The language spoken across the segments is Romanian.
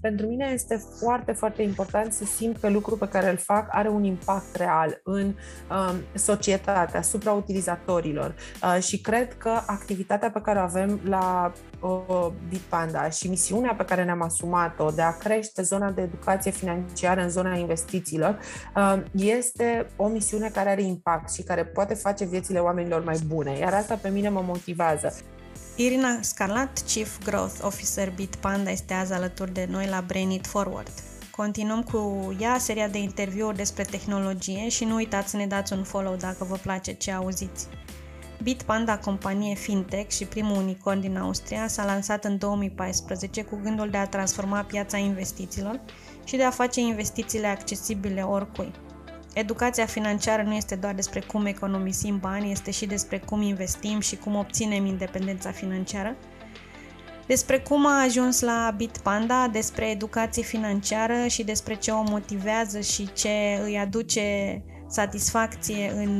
Pentru mine este foarte, foarte important să simt că lucrul pe care îl fac are un impact real în societate, asupra utilizatorilor. Și cred că activitatea pe care o avem la Bitpanda și misiunea pe care ne-am asumat-o de a crește zona de educație financiară în zona investițiilor este o misiune care are impact și care poate face viețile oamenilor mai bune, iar asta pe mine mă motivează. Irina Scarlat, Chief Growth Officer Bitpanda, este azi alături de noi la Brain It Forward. Continuăm cu ea seria de interviuri despre tehnologie și nu uitați să ne dați un follow dacă vă place ce auziți. Bitpanda, companie fintech și primul unicorn din Austria, s-a lansat în 2014 cu gândul de a transforma piața investițiilor și de a face investițiile accesibile oricui. Educația financiară nu este doar despre cum economisim bani, este și despre cum investim și cum obținem independența financiară. Despre cum a ajuns la Bitpanda, despre educație financiară și despre ce o motivează și ce îi aduce satisfacție în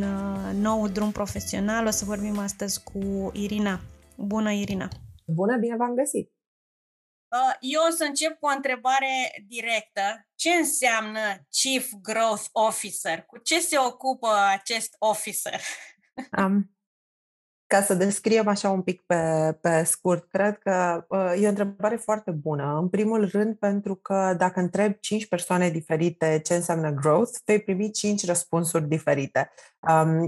noul drum profesional, o să vorbim astăzi cu Irina. Bună, Irina! Bună, bine v-am găsit! Eu o să încep cu o întrebare directă. Ce înseamnă Chief Growth Officer? Cu ce se ocupă acest officer? Ca să descriem așa un pic pe scurt, cred că e o întrebare foarte bună. În primul rând, pentru că dacă întreb 5 persoane diferite ce înseamnă growth, vei primi 5 răspunsuri diferite.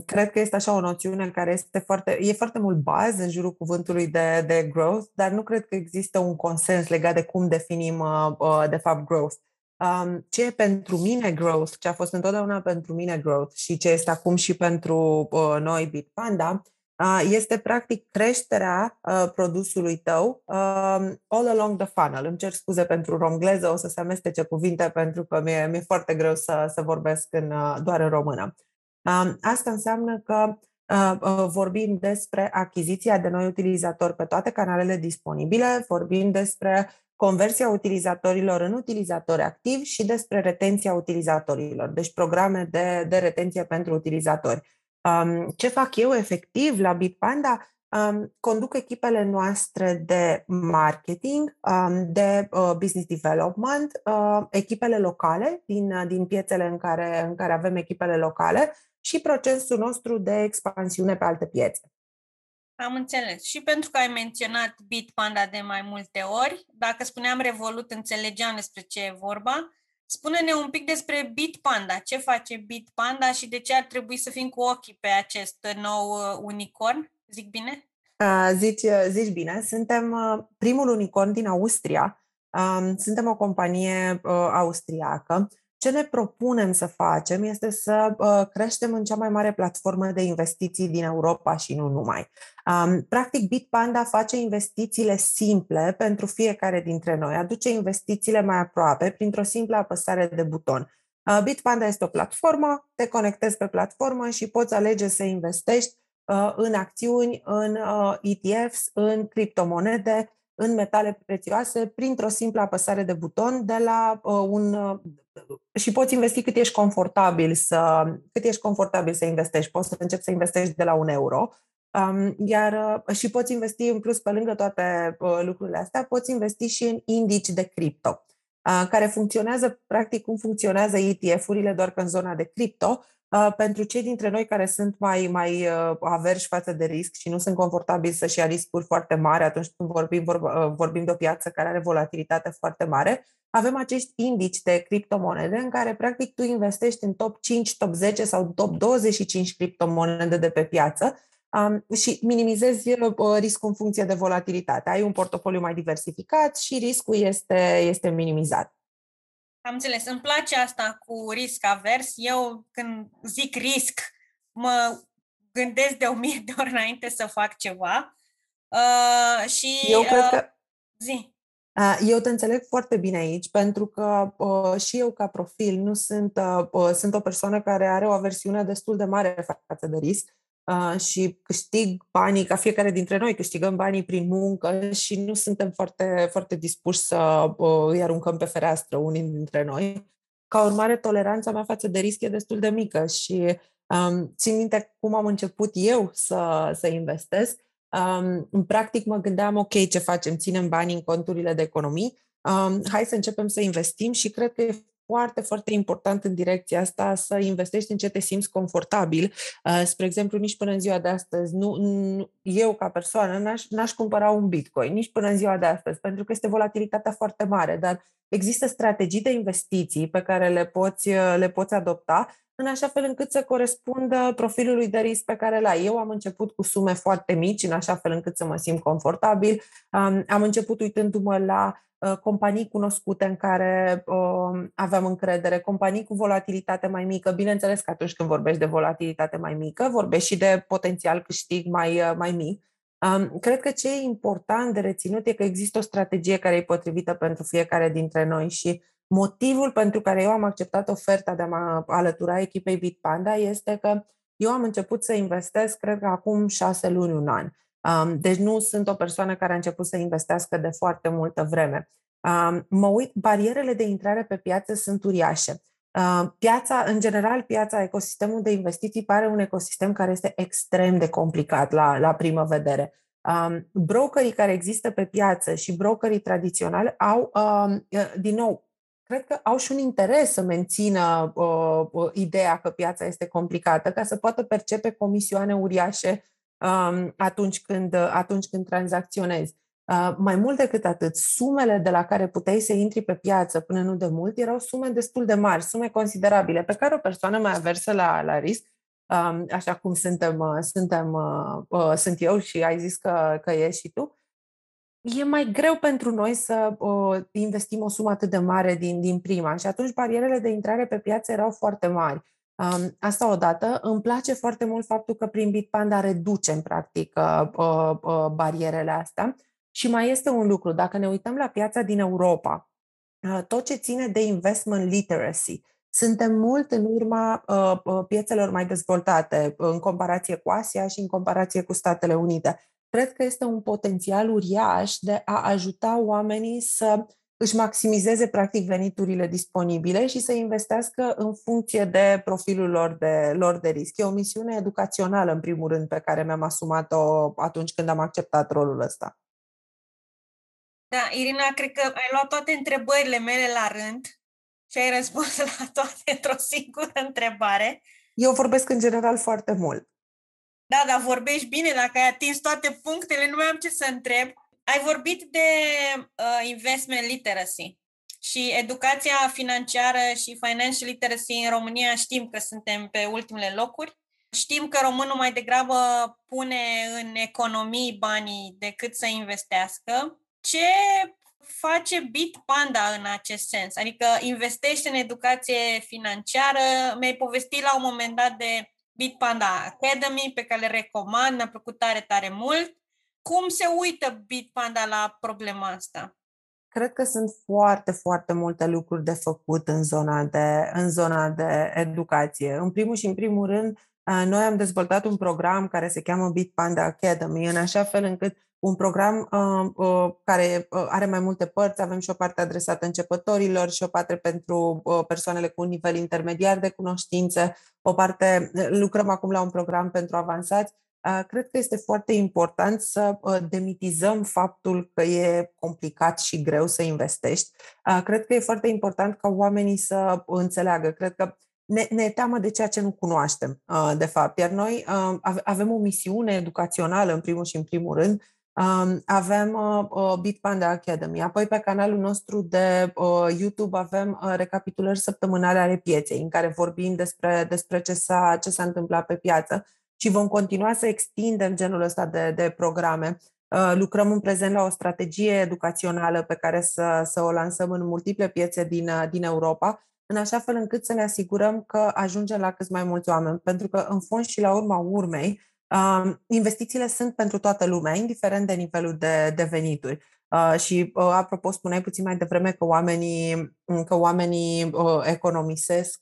Cred că este așa o noțiune care este foarte mult bază în jurul cuvântului de growth, dar nu cred că există un consens legat de cum definim de fapt growth. Ce e pentru mine growth, ce a fost întotdeauna pentru mine growth și ce este acum și pentru noi Bitpanda, este practic creșterea produsului tău all along the funnel. Îmi cer scuze pentru romgleză, o să se amestece cuvinte pentru că mi-e foarte greu să vorbesc doar în română. Asta înseamnă că vorbim despre achiziția de noi utilizatori pe toate canalele disponibile, vorbim despre conversia utilizatorilor în utilizatori activi și despre retenția utilizatorilor, deci programe de retenție pentru utilizatori. Ce fac eu efectiv la Bitpanda? Conduc echipele noastre de marketing, de business development, echipele locale din piețele în care avem echipele locale și procesul nostru de expansiune pe alte piețe. Am înțeles. Și pentru că ai menționat Bitpanda de mai multe ori, dacă spuneam Revolut, înțelegeam despre ce e vorba. Spune-ne un pic despre Bitpanda. Ce face Bitpanda și de ce ar trebui să fim cu ochii pe acest nou unicorn? Zic bine? Zici bine. Suntem primul unicorn din Austria. Suntem o companie austriacă. Ce ne propunem să facem este să creștem în cea mai mare platformă de investiții din Europa și nu numai. Practic, Bitpanda face investițiile simple pentru fiecare dintre noi, aduce investițiile mai aproape printr-o simplă apăsare de buton. Bitpanda este o platformă, te conectezi pe platformă și poți alege să investești în acțiuni, în ETFs, în criptomonede, în metale prețioase, printr-o simplă apăsare de buton de la și poți investi cât ești confortabil să investești. Poți să începi să investești de la €1. Și poți investi în plus, pe lângă toate lucrurile astea, poți investi și în indici de cripto, care funcționează practic cum funcționează ETF-urile, doar că în zona de cripto. Pentru cei dintre noi care sunt mai averși față de risc și nu sunt confortabili să-și ia riscuri foarte mari atunci când vorbim de o piață care are volatilitate foarte mare, avem acești indici de criptomonede în care practic tu investești în top 5, top 10 sau top 25 criptomonede de pe piață și minimizezi riscul în funcție de volatilitate. Ai un portofoliu mai diversificat și riscul este minimizat. Am înțeles. Îmi place asta cu risc avers. Eu când zic risc, mă gândesc de 1000 de ori înainte să fac ceva. Eu cred că... Zi. Eu te înțeleg foarte bine aici, pentru că și eu ca profil nu sunt o persoană care are o aversiune destul de mare față de risc. Și câștig banii, ca fiecare dintre noi câștigăm banii prin muncă și nu suntem foarte, foarte dispuși să îi aruncăm pe fereastră unii dintre noi. Ca urmare, toleranța mea față de risc e destul de mică și Țin minte cum am început eu să investesc. În practic mă gândeam, ok, ce facem? Ținem banii în conturile de economii, hai să începem să investim și cred că e foarte, foarte important în direcția asta să investești în ce te simți confortabil. Spre exemplu, nici până în ziua de astăzi, eu ca persoană n-aș cumpăra un bitcoin, nici până în ziua de astăzi, pentru că este volatilitatea foarte mare, dar există strategii de investiții pe care le poți adopta în așa fel încât să corespundă profilului de risc pe care l-ai. Eu am început cu sume foarte mici, în așa fel încât să mă simt confortabil. Am început uitându-mă la companii cunoscute în care aveam încredere, companii cu volatilitate mai mică. Bineînțeles că atunci când vorbești de volatilitate mai mică, vorbești și de potențial câștig mai mic. Cred că ce e important de reținut e că există o strategie care e potrivită pentru fiecare dintre noi și motivul pentru care eu am acceptat oferta de a mă alătura echipei Bitpanda este că eu am început să investesc, cred că acum 6 luni, un an. Deci nu sunt o persoană care a început să investească de foarte multă vreme. Mă uit, barierele de intrare pe piață sunt uriașe. În general, ecosistemul de investiții pare un ecosistem care este extrem de complicat la prima vedere. Brokerii care există pe piață și brokerii tradiționali au, din nou, cred că au și un interes să mențină ideea că piața este complicată, ca să poată percepe comisioane uriașe atunci când tranzacționezi. Mai mult decât atât, sumele de la care puteai să intri pe piață până nu de mult erau sume destul de mari, sume considerabile, pe care o persoană mai aversă la risc, așa cum sunt eu și ai zis că ești și tu, e mai greu pentru noi să investim o sumă atât de mare din prima și atunci barierele de intrare pe piață erau foarte mari. Asta odată. Îmi place foarte mult faptul că prin Bitpanda reducem practic barierele astea. Și mai este un lucru, dacă ne uităm la piața din Europa, tot ce ține de investment literacy, suntem mult în urma piețelor mai dezvoltate în comparație cu Asia și în comparație cu Statele Unite. Cred că este un potențial uriaș de a ajuta oamenii să își maximizeze practic veniturile disponibile și să investească în funcție de profilul lor de risc. E o misiune educațională, în primul rând, pe care mi-am asumat-o atunci când am acceptat rolul ăsta. Da, Irina, cred că ai luat toate întrebările mele la rând și ai răspuns la toate într-o singură întrebare. Eu vorbesc în general foarte mult. Da, dar vorbești bine, dacă ai atins toate punctele, nu mai am ce să întreb. Ai vorbit de investment literacy și educația financiară și financial literacy în România știm că suntem pe ultimele locuri. Știm că românul mai degrabă pune în economii banii decât să investească. Ce face Bitpanda în acest sens? Adică investește în educație financiară. Mi-ai povestit la un moment dat de Bitpanda Academy, pe care le recomand, mi-a plăcut tare mult. Cum se uită Bitpanda la problema asta? Cred că sunt foarte, foarte multe lucruri de făcut în zona de educație. În primul și în primul rând, noi am dezvoltat un program care se cheamă Bitpanda Academy, în așa fel încât un program care are mai multe părți, avem și o parte adresată începătorilor și o parte pentru persoanele cu un nivel intermediar de cunoștințe, o parte, lucrăm acum la un program pentru avansați. Cred că este foarte important să demitizăm faptul că e complicat și greu să investești. Cred că e foarte important ca oamenii să înțeleagă. Cred că ne e teamă de ceea ce nu cunoaștem, de fapt. Iar noi avem o misiune educațională, în primul și în primul rând. Avem Bitpanda Academy, apoi pe canalul nostru de YouTube avem recapitulări săptămânale ale pieței, în care vorbim despre ce s-a întâmplat pe piață. Și vom continua să extindem genul ăsta de programe. Lucrăm în prezent la o strategie educațională pe care să o lansăm în multiple piețe din Europa, în așa fel încât să ne asigurăm că ajungem la cât mai mulți oameni. Pentru că, în fond și la urma urmei, investițiile sunt pentru toată lumea, indiferent de nivelul de venituri. Și, apropo, spuneai puțin mai devreme că oamenii economisesc,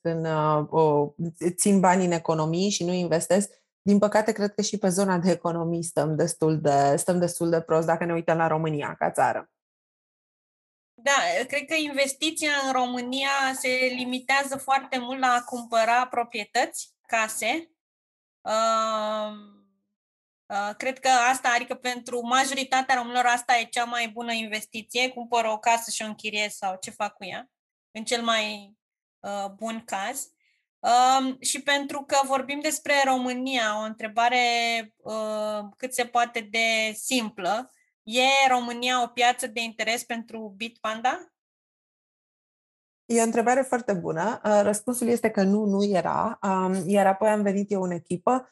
țin bani în economii și nu investesc. Din păcate, cred că și pe zona de economii stăm destul de prost dacă ne uităm la România ca țară. Da, cred că investiția în România se limitează foarte mult la a cumpăra proprietăți, case, Cred că asta, adică pentru majoritatea românilor, asta e cea mai bună investiție. Cumpăr o casă și o închiriez sau ce fac cu ea, în cel mai bun caz. Și pentru că vorbim despre România, o întrebare cât se poate de simplă. E România o piață de interes pentru Bitpanda? E o întrebare foarte bună. Răspunsul este că nu era. Iar apoi am venit eu în echipă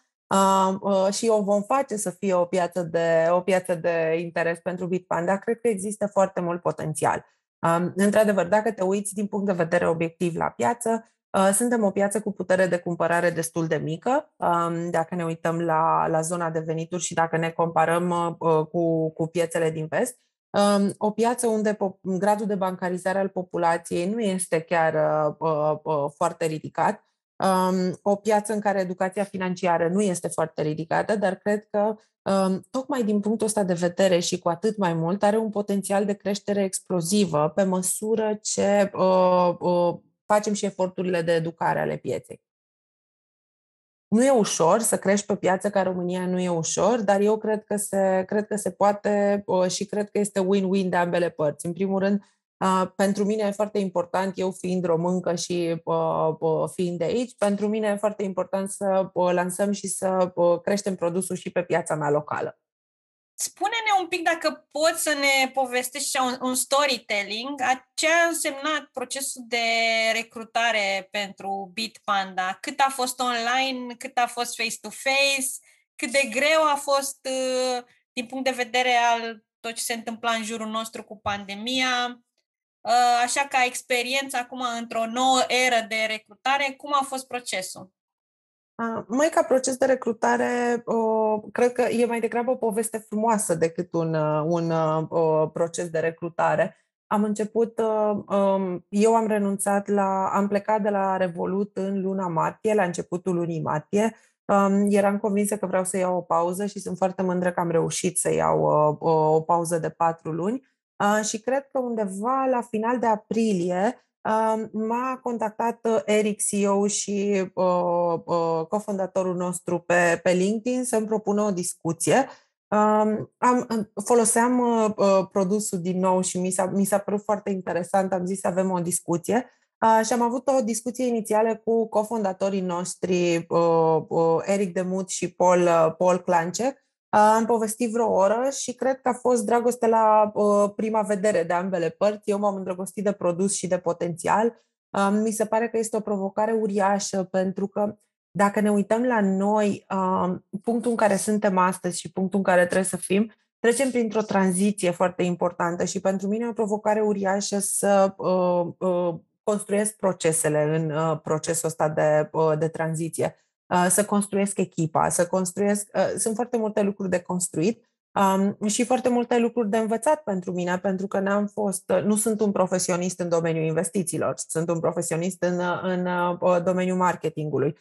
și o vom face să fie o piață de interes pentru Bitpanda. Cred că există foarte mult potențial. Într-adevăr, dacă te uiți din punct de vedere obiectiv la piață, suntem o piață cu putere de cumpărare destul de mică, dacă ne uităm la zona de venituri și dacă ne comparăm cu piețele din vest. O piață unde gradul de bancarizare al populației nu este chiar foarte ridicat, o piață în care educația financiară nu este foarte ridicată, dar cred că tocmai din punctul ăsta de vedere și cu atât mai mult are un potențial de creștere explozivă pe măsură ce facem și eforturile de educare ale pieței. Nu e ușor să crești pe piață ca România, nu e ușor, dar eu cred că se poate și cred că este win-win de ambele părți. În primul rând, pentru mine e foarte important, eu fiind româncă și fiind de aici, pentru mine e foarte important să lansăm și să creștem produsul și pe piața mea locală. Spune-ne un pic, dacă poți, să ne povestești un storytelling, ce a însemnat procesul de recrutare pentru Bitpanda, cât a fost online, cât a fost face-to-face, cât de greu a fost din punct de vedere al tot ce se întâmpla în jurul nostru cu pandemia, așa ca experiență acum într-o nouă eră de recrutare, cum a fost procesul? Mai ca proces de recrutare, cred că e mai degrabă o poveste frumoasă decât un proces de recrutare. Am început, eu am renunțat am plecat de la Revolut în luna martie, la începutul lunii martie. Eram convinsă că vreau să iau o pauză și sunt foarte mândră că am reușit să iau o pauză de 4 luni. Și cred că undeva la final de aprilie m-a contactat Eric, CEO și cofondatorul nostru pe LinkedIn, să-mi propună o discuție. Foloseam produsul din nou și mi s-a părut foarte interesant, am zis să avem o discuție și am avut o discuție inițială cu cofondatorii noștri, Eric Demuth și Paul Klancher. Am povestit vreo oră și cred că a fost dragoste la prima vedere de ambele părți. Eu m-am îndrăgostit de produs și de potențial. Mi se pare că este o provocare uriașă, pentru că dacă ne uităm la noi, punctul în care suntem astăzi și punctul în care trebuie să fim, trecem printr-o tranziție foarte importantă și pentru mine e o provocare uriașă să construiesc procesele în procesul ăsta de tranziție. Să construiesc echipa, sunt foarte multe lucruri de construit și foarte multe lucruri de învățat pentru mine, pentru că nu sunt un profesionist în domeniul investițiilor, sunt un profesionist în domeniul marketingului.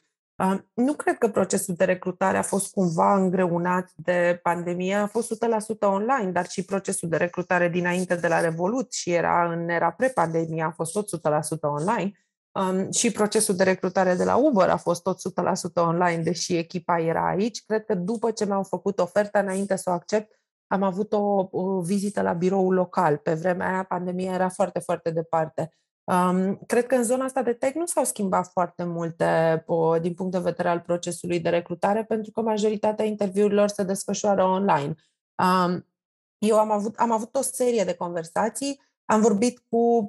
Nu cred că procesul de recrutare a fost cumva îngreunat de pandemie, a fost 100% online, dar și procesul de recrutare dinainte de la Revolut și era pre-pandemie, a fost tot 100% online. Și procesul de recrutare de la Uber a fost tot 100% online, deși echipa era aici. Cred că după ce mi-au făcut oferta, înainte să o accept, am avut o vizită la biroul local. Pe vremea aia, pandemia era foarte, foarte departe. Cred că în zona asta de tech nu s-au schimbat foarte multe din punct de vedere al procesului de recrutare, pentru că majoritatea interviurilor se desfășoară online. Eu am avut o serie de conversații. Am vorbit cu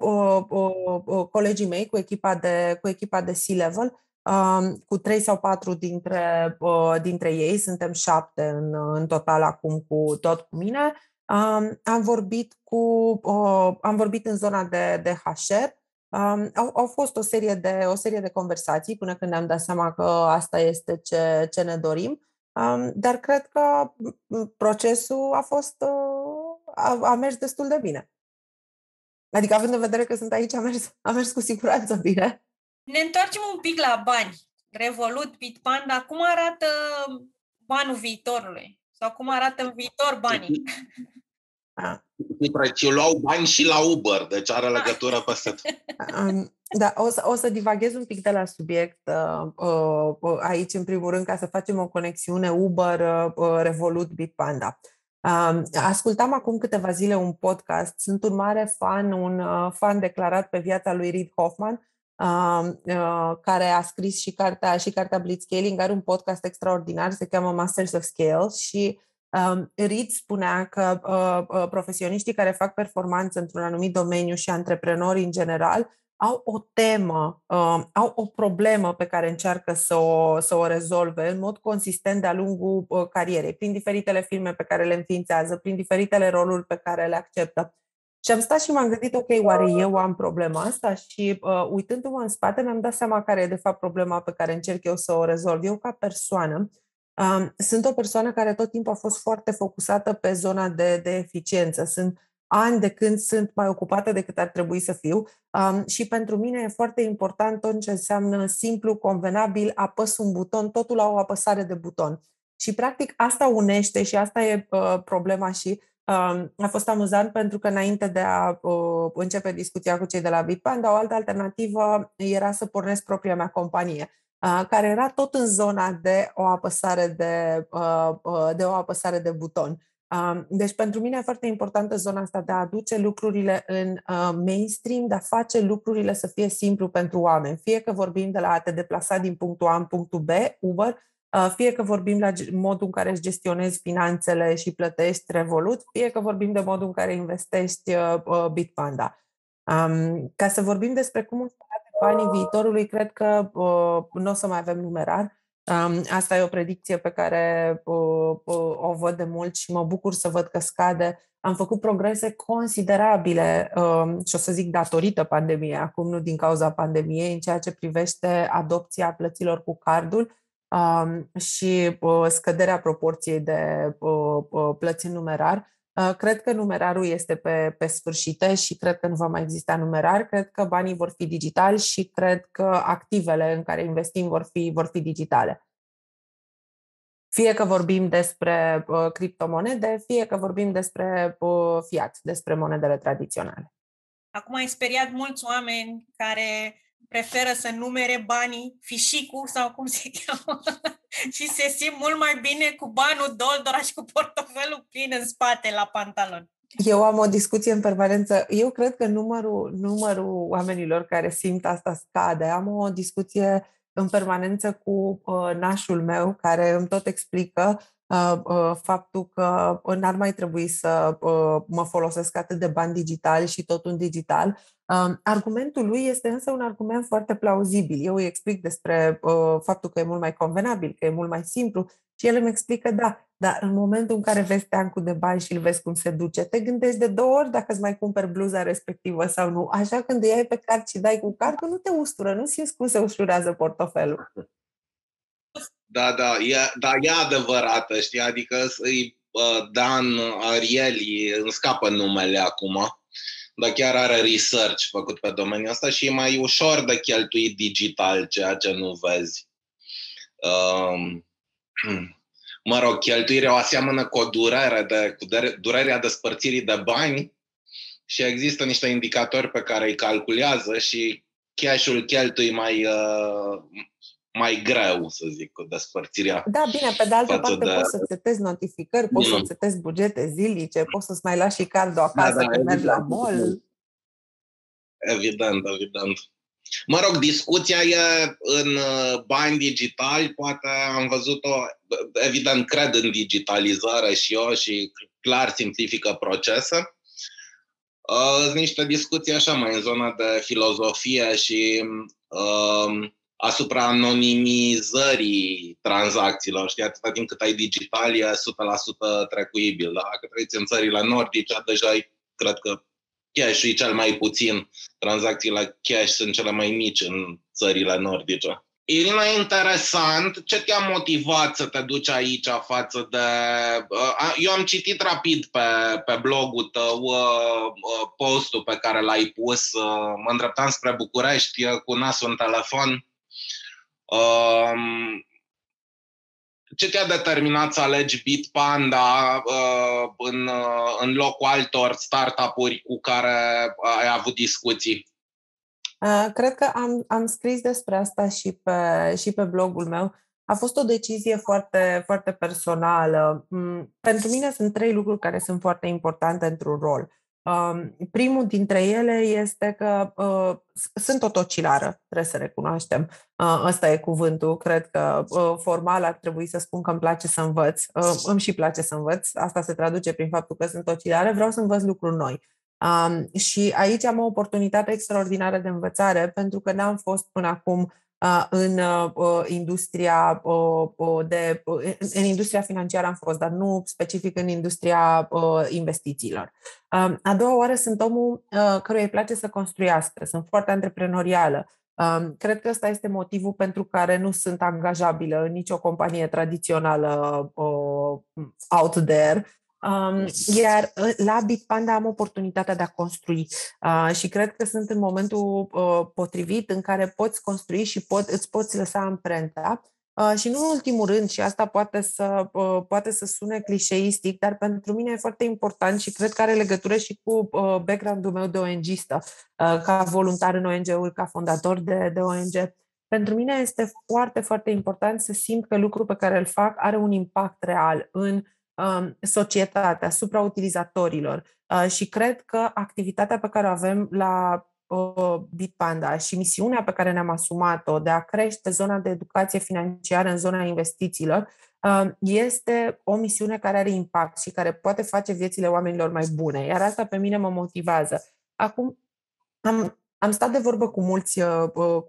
colegii mei, cu echipa de C-level, cu 3 sau 4 dintre ei, suntem 7 în total acum cu tot cu mine. Am vorbit în zona de HR. Au fost o serie de conversații până când ne-am dat seama că asta este ce ne dorim. Dar cred că procesul a mers destul de bine. Adică, având în vedere că sunt aici, a mers cu siguranță bine. Ne întoarcem un pic la bani. Revolut, Bitpanda, cum arată banul viitorului? Sau cum arată în viitor banii? Deci luau bani și la Uber, deci are legătură peste tot. Da, o să divaghez un pic de la subiect aici, în primul rând, ca să facem o conexiune Uber, Revolut, Bitpanda. Ascultam acum câteva zile un podcast, sunt un mare fan, un fan declarat pe viața lui Reed Hoffman, care a scris și cartea Blitzscaling, are un podcast extraordinar, se cheamă Masters of Scale și Reed spunea că profesioniștii care fac performanță într-un anumit domeniu și antreprenori în general au o temă, au o problemă pe care încearcă să o rezolve în mod consistent de-a lungul carierei, prin diferitele firme pe care le înființează, prin diferitele roluri pe care le acceptă. Și am stat și m-am gândit, ok, oare eu am problema asta? Și uitându-mă în spate, mi-am dat seama care e de fapt problema pe care încerc eu să o rezolv. Eu ca persoană, sunt o persoană care tot timpul a fost foarte focusată pe zona de eficiență. Sunt ani de când sunt mai ocupată decât ar trebui să fiu și pentru mine e foarte important tot ce înseamnă simplu, convenabil, apăs un buton, totul la o apăsare de buton. Și practic asta unește și asta e problema și a fost amuzant pentru că înainte de a începe discuția cu cei de la Bitpanda, o altă alternativă era să pornesc propria mea companie, care era tot în zona de o apăsare de buton. Deci pentru mine e foarte importantă zona asta de a aduce lucrurile în mainstream, de a face lucrurile să fie simplu pentru oameni. Fie că vorbim de la a te deplasa din punctul A în punctul B, Uber, fie că vorbim la modul în care îți gestionezi finanțele și plătești Revolut, fie că vorbim de modul în care investești Bitpanda. Ca să vorbim despre cum îți arată banii viitorului, cred că nu o să mai avem numerar. Asta e o predicție pe care o văd de mult și mă bucur să văd că scade. Am făcut progrese considerabile și o să zic datorită pandemiei, acum nu din cauza pandemiei, în ceea ce privește adopția plăților cu cardul și scăderea proporției de plăți în numerar. Cred că numerarul este pe sfârșite și cred că nu va mai exista numerar, cred că banii vor fi digitali și cred că activele în care investim vor fi digitale. Fie că vorbim despre criptomonede, fie că vorbim despre fiat, despre monedele tradiționale. Acum ai speriat mulți oameni care preferă să numere banii, fișicul sau cum se cheamă, și se simt mult mai bine cu banul doldora și cu portofelul plin în spate la pantalon. Eu am o discuție în permanență. Eu cred că numărul oamenilor care simt asta scade. Am o discuție în permanență cu nașul meu, care îmi tot explică faptul că n-ar mai trebui să mă folosesc atât de bani digitali și tot un digital. Argumentul lui este însă un argument foarte plauzibil. Eu îi explic despre faptul că e mult mai convenabil, că e mult mai simplu și el îmi explică, da, dar în momentul în care vezi teancul de bani și îl vezi cum se duce, te gândești de două ori dacă îți mai cumperi bluza respectivă sau nu. Așa când îi ai pe card și dai cu cardul, nu te ustură, nu simți cum se ușurează portofelul. Da, e adevărată, știi, adică Dan Ariely, îmi scapă numele acum, dar chiar are research făcut pe domeniul ăsta și e mai ușor de cheltuit digital ceea ce nu vezi. Mă rog, cheltuirea o aseamănă cu o durere, cu durerea despărțirii de bani și există niște indicatori pe care îi calculează și cash-ul cheltui mai greu, să zic, cu despărțirea. Da, bine, pe de altă parte poți să setezi notificări, poți să setezi bugete zilnice, poți să-ți mai lași și cardul acasă când mergi la mall. Evident. Mă rog, discuția e în bani digitali, poate am văzut-o, evident, cred în digitalizare și eu și clar simplifică procese. Sunt niște discuții așa mai în zona de filozofie și asupra anonimizării tranzacțiilor, știi, atâta timp cât ai digital e 100% trecuibil. Dacă trăiți în țările nordice, deja cred că cash-ul e cel mai puțin. Tranzacțiile cash sunt cele mai mici în țările nordice. Irina, e interesant. Ce te-a motivat să te duci aici față de... Eu am citit rapid pe blogul tău postul pe care l-ai pus. Mă îndreptam spre București cu nasul în telefon. Ce te-a determinat să alegi Bitpanda în locul altor startup-uri cu care ai avut discuții? Cred că am scris despre asta și pe blogul meu. A fost o decizie foarte, foarte personală. Pentru mine sunt trei lucruri care sunt foarte importante într-un rol. Primul dintre ele este că sunt o tocilară, trebuie să recunoaștem. Ăsta e cuvântul. Cred că formal ar trebui să spun că îmi place să învăț. Îmi și place să învăț. Asta se traduce prin faptul că sunt tocilară. Vreau să învăț lucruri noi. Și aici am o oportunitate extraordinară de învățare, pentru că n-am fost până acum în industria în industria financiară am fost, dar nu specific în industria investițiilor. A doua oară sunt omul căruia îi place să construiască, sunt foarte antreprenorială. Cred că ăsta este motivul pentru care nu sunt angajabilă în nicio companie tradițională out there. Iar la Bitpanda am oportunitatea de a construi și cred că sunt în momentul potrivit în care poți construi și îți poți lăsa amprenta. Și nu în ultimul rând, și asta poate să sune clișeistic, dar pentru mine e foarte important și cred că are legătură și cu background-ul meu de ONG-istă, ca voluntar în ONG-uri, ca fondator de ONG. Pentru mine este foarte, foarte important să simt că lucrul pe care îl fac are un impact real în societatea, asupra utilizatorilor. Și cred că activitatea pe care o avem la Bitpanda și misiunea pe care ne-am asumat-o de a crește zona de educație financiară în zona investițiilor este o misiune care are impact și care poate face viețile oamenilor mai bune. Iar asta pe mine mă motivează. Acum am stat de vorbă cu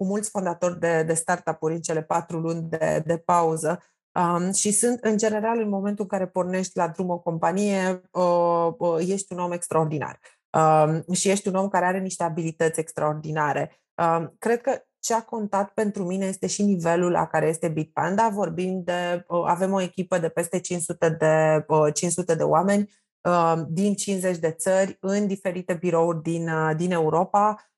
mulți fondatori de startup-uri în cele 4 luni de pauză. Și sunt, în general, în momentul în care pornești la drum o companie, ești un om extraordinar și ești un om care are niște abilități extraordinare. Cred că ce a contat pentru mine este și nivelul la care este Bitpanda. Avem o echipă de peste 500 de oameni din 50 de țări în diferite birouri din Europa.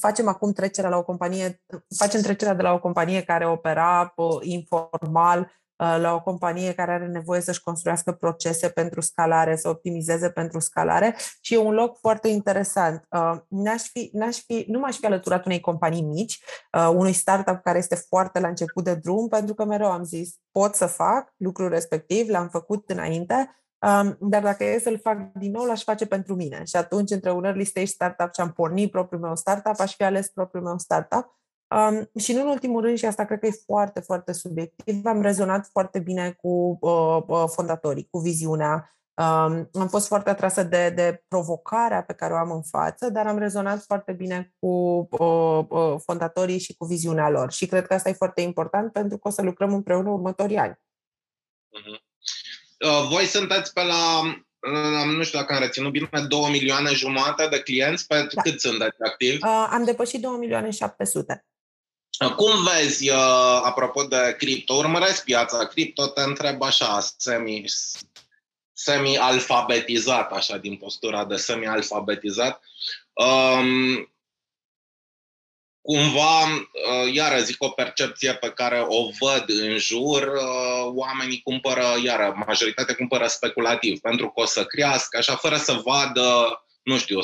Facem acum trecerea la o companie, facem trecerea de la o companie care opera informal la o companie care are nevoie să-și construiască procese pentru scalare, să optimizeze pentru scalare și e un loc foarte interesant. Nu m-aș fi alăturat unei companii mici, unui startup care este foarte la început de drum, pentru că mereu am zis, pot să fac lucrul respectiv, l-am făcut înainte. Dar dacă e să-l fac din nou, l-aș face pentru mine. Și atunci, între un early stage startup și am pornit propriul meu startup, aș fi ales propriul meu startup. Și nu în ultimul rând, și asta cred că e foarte, foarte subiectiv, am rezonat foarte bine cu fondatorii, cu viziunea. Am fost foarte atrasă de provocarea pe care o am în față, dar am rezonat foarte bine cu fondatorii și cu viziunea lor. Și cred că asta e foarte important pentru că o să lucrăm împreună următorii ani. Uh-huh. Voi sunteți pe la, nu știu dacă am reținut bine, 2,5 milioane de clienți, pentru cât sunteți activi? Am depășit 2,7 milioane. Cum vezi, apropo de cripto, urmăresc piața cripto, te întreb așa, semi-alfabetizat, așa, din postura de semi-alfabetizat. Cumva, iară zic o percepție pe care o văd în jur, oamenii cumpără, iară, majoritatea cumpără speculativ, pentru că o să crească, așa, fără să vadă, nu știu,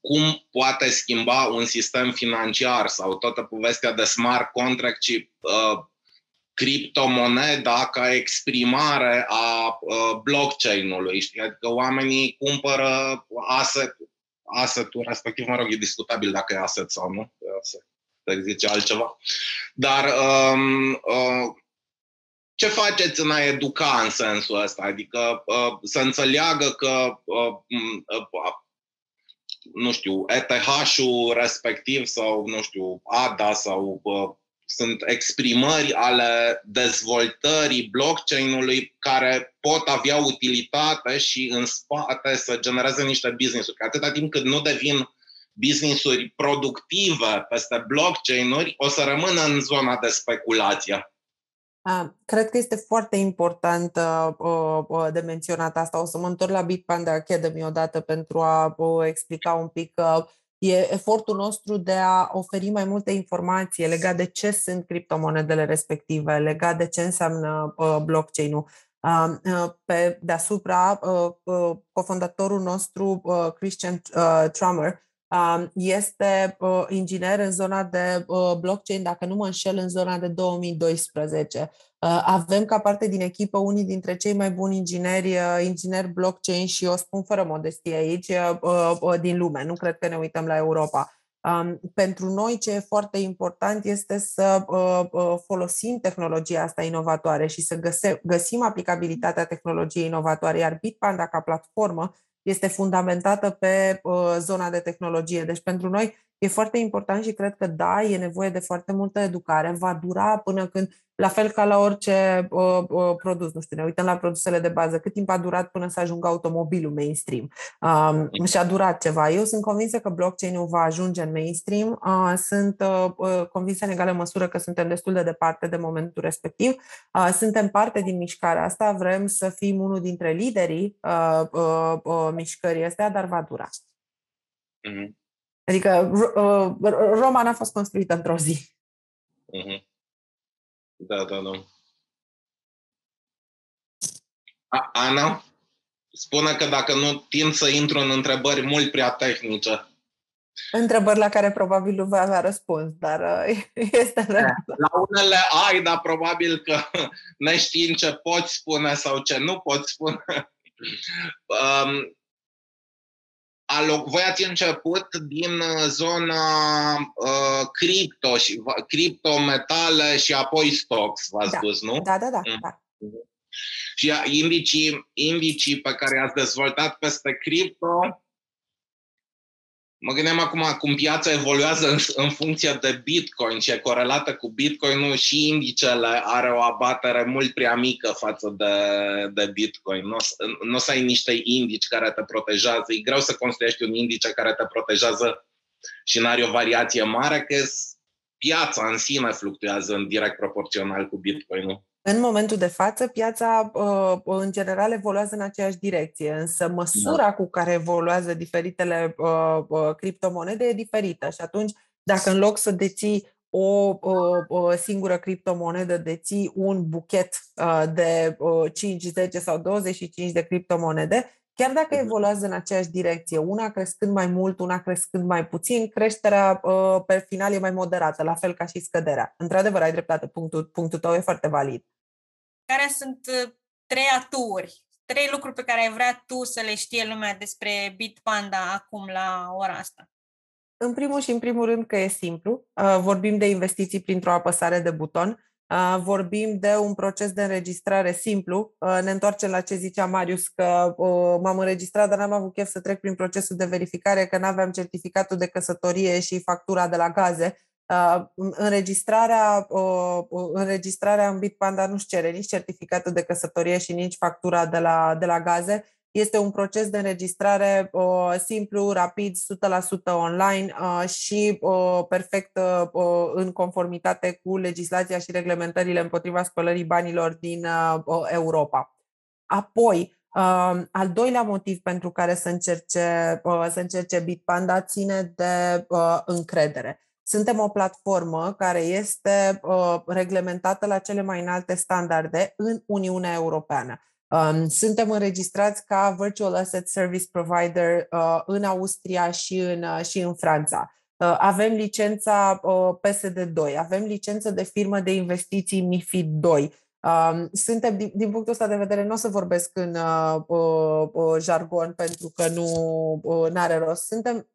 cum poate schimba un sistem financiar sau toată povestea de smart contract și criptomoneda ca exprimare a blockchain-ului. Știi? Adică oamenii cumpără asset-ul respectiv, mă rog, e discutabil dacă e asset sau nu, să zice altceva. Dar ce faceți în a educa în sensul ăsta? Adică să înțeleagă că, nu știu, ETH-ul respectiv sau, nu știu, ADA sau sunt exprimări ale dezvoltării blockchain-ului care pot avea utilitate și în spate să genereze niște business-uri. Atâta timp cât nu devin business-uri productive peste blockchain-uri, o să rămână în zona de speculație. Cred că este foarte important de menționat asta. O să mă întorc la Bitpanda Academy odată pentru a explica un pic E efortul nostru de a oferi mai multe informații legat de ce sunt criptomonedele respective, legat de ce înseamnă blockchain-ul. Pe deasupra, cofondatorul nostru, Christian Trummer, este inginer în zona de blockchain, dacă nu mă înșel, în zona de 2012. Avem ca parte din echipă unii dintre cei mai buni ingineri blockchain și o spun fără modestie aici, din lume. Nu cred că ne uităm la Europa. Pentru noi ce e foarte important este să folosim tehnologia asta inovatoare și să găsim aplicabilitatea tehnologiei inovatoare, iar Bitpanda ca platformă este fundamentată pe zona de tehnologie. Deci pentru noi e foarte important și cred că da, e nevoie de foarte multă educare. Va dura până când, la fel ca la orice produs, nu știu, ne uităm la produsele de bază, cât timp a durat până să ajungă automobilul mainstream. Și a durat ceva. Eu sunt convinsă că blockchain-ul va ajunge în mainstream. Sunt convinsă în egală măsură că suntem destul de departe de momentul respectiv. Suntem parte din mișcarea asta, vrem să fim unul dintre liderii mișcării astea, dar va dura. Mm-hmm. Adică Roma n-a fost construită într-o zi. Uh-huh. Da. Ana, spune că dacă nu tind să intru în întrebări mult prea tehnice. Întrebări la care probabil nu vei avea răspuns, dar este... La unele ai, dar probabil că neștiind ce poți spune sau ce nu poți spune. Voi ați început din zona cripto, criptometale și apoi stocks, v-ați dus, nu? Da. Și indicii pe care i-ați dezvoltat peste cripto, mă gândeam acum cum piața evoluează în funcție de Bitcoin și e corelată cu Bitcoin-ul și indicele are o abatere mult prea mică față de Bitcoin. Nu o să ai niște indici care te protejează. E greu să construiești un indice care te protejează și n-are o variație mare, că piața în sine fluctuează în direct proporțional cu Bitcoin-ul. În momentul de față, piața în general evoluează în aceeași direcție, însă măsura cu care evoluează diferitele criptomonede e diferită și atunci, dacă în loc să deții o singură criptomonedă, deții un buchet de 5, 10 sau 25 de criptomonede, chiar dacă evoluează în aceeași direcție, una crescând mai mult, una crescând mai puțin, creșterea pe final e mai moderată, la fel ca și scăderea. Într-adevăr, ai dreptate, punctul tău e foarte valid. Care sunt trei lucruri pe care ai vrea tu să le știe lumea despre Bitpanda acum la ora asta? În primul și în primul rând că e simplu. Vorbim de investiții printr-o apăsare de buton. Vorbim de un proces de înregistrare simplu. Ne întoarcem la ce zicea Marius, că m-am înregistrat, dar n-am avut chef să trec prin procesul de verificare, că n-aveam certificatul de căsătorie și factura de la gaze. Înregistrarea în Bitpanda nu-și cere nici certificatul de căsătorie și nici factura de la gaze. Este un proces de înregistrare simplu, rapid, 100% online și perfect în conformitate cu legislația și reglementările împotriva spălării banilor din Europa. Apoi, al doilea motiv pentru care să încerce Bitpanda ține de încredere. Suntem o platformă care este reglementată la cele mai înalte standarde în Uniunea Europeană. Suntem înregistrați ca Virtual Asset Service Provider în Austria și în Franța. Avem licența PSD2, avem licență de firmă de investiții MiFID 2. Suntem, din punctul ăsta de vedere, nu o să vorbesc în jargon pentru că nu are rost. Suntem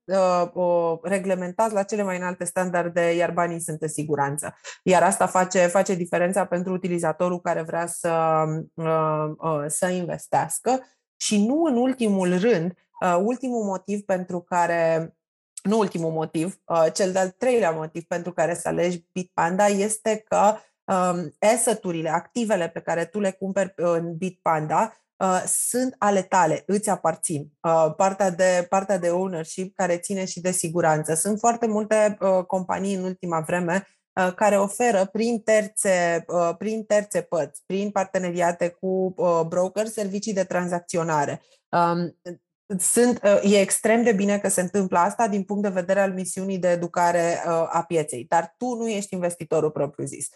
reglementați la cele mai înalte standarde, iar banii sunt în siguranță. Iar asta face diferența pentru utilizatorul care vrea să investească. Și nu în ultimul rând, cel de-al treilea motiv pentru care să alegi Bitpanda este că asset-urile, activele pe care tu le cumperi în Bitpanda sunt ale tale, îți aparțin. Partea de ownership care ține și de siguranță. Sunt foarte multe companii în ultima vreme care oferă prin terțe părți, prin parteneriate cu broker, servicii de tranzacționare. E extrem de bine că se întâmplă asta din punct de vedere al misiunii de educare a pieței, dar tu nu ești investitorul propriu-zis.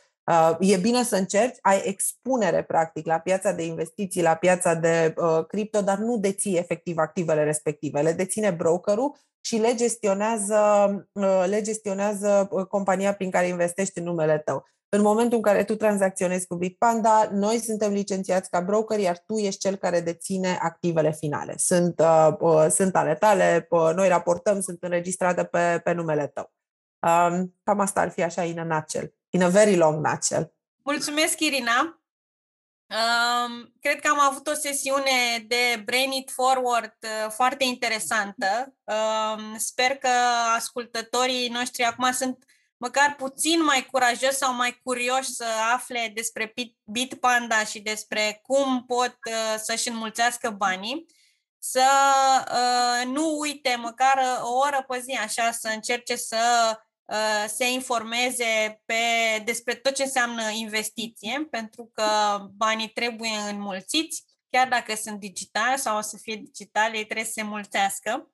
E bine să încerci, ai expunere practic la piața de investiții, la piața de cripto, dar nu deții efectiv activele respective. Le deține brokerul și le gestionează compania prin care investești în numele tău. În momentul în care tu tranzacționezi cu Bitpanda, noi suntem licențiați ca brokeri, iar tu ești cel care deține activele finale. Sunt ale tale, noi raportăm, sunt înregistrate pe numele tău. Cam asta ar fi așa in a nutshell, in a very long nutshell. Mulțumesc, Irina! Cred că am avut o sesiune de Brain It Forward foarte interesantă. Sper că ascultătorii noștri acum sunt măcar puțin mai curajos sau mai curioși să afle despre Bitpanda și despre cum pot să-și înmulțească banii, să nu uite măcar o oră pe zi așa, să încerce să se informeze despre tot ce înseamnă investiție, pentru că banii trebuie înmulțiți, chiar dacă sunt digitali sau o să fie digitali, ei trebuie să se mulțească.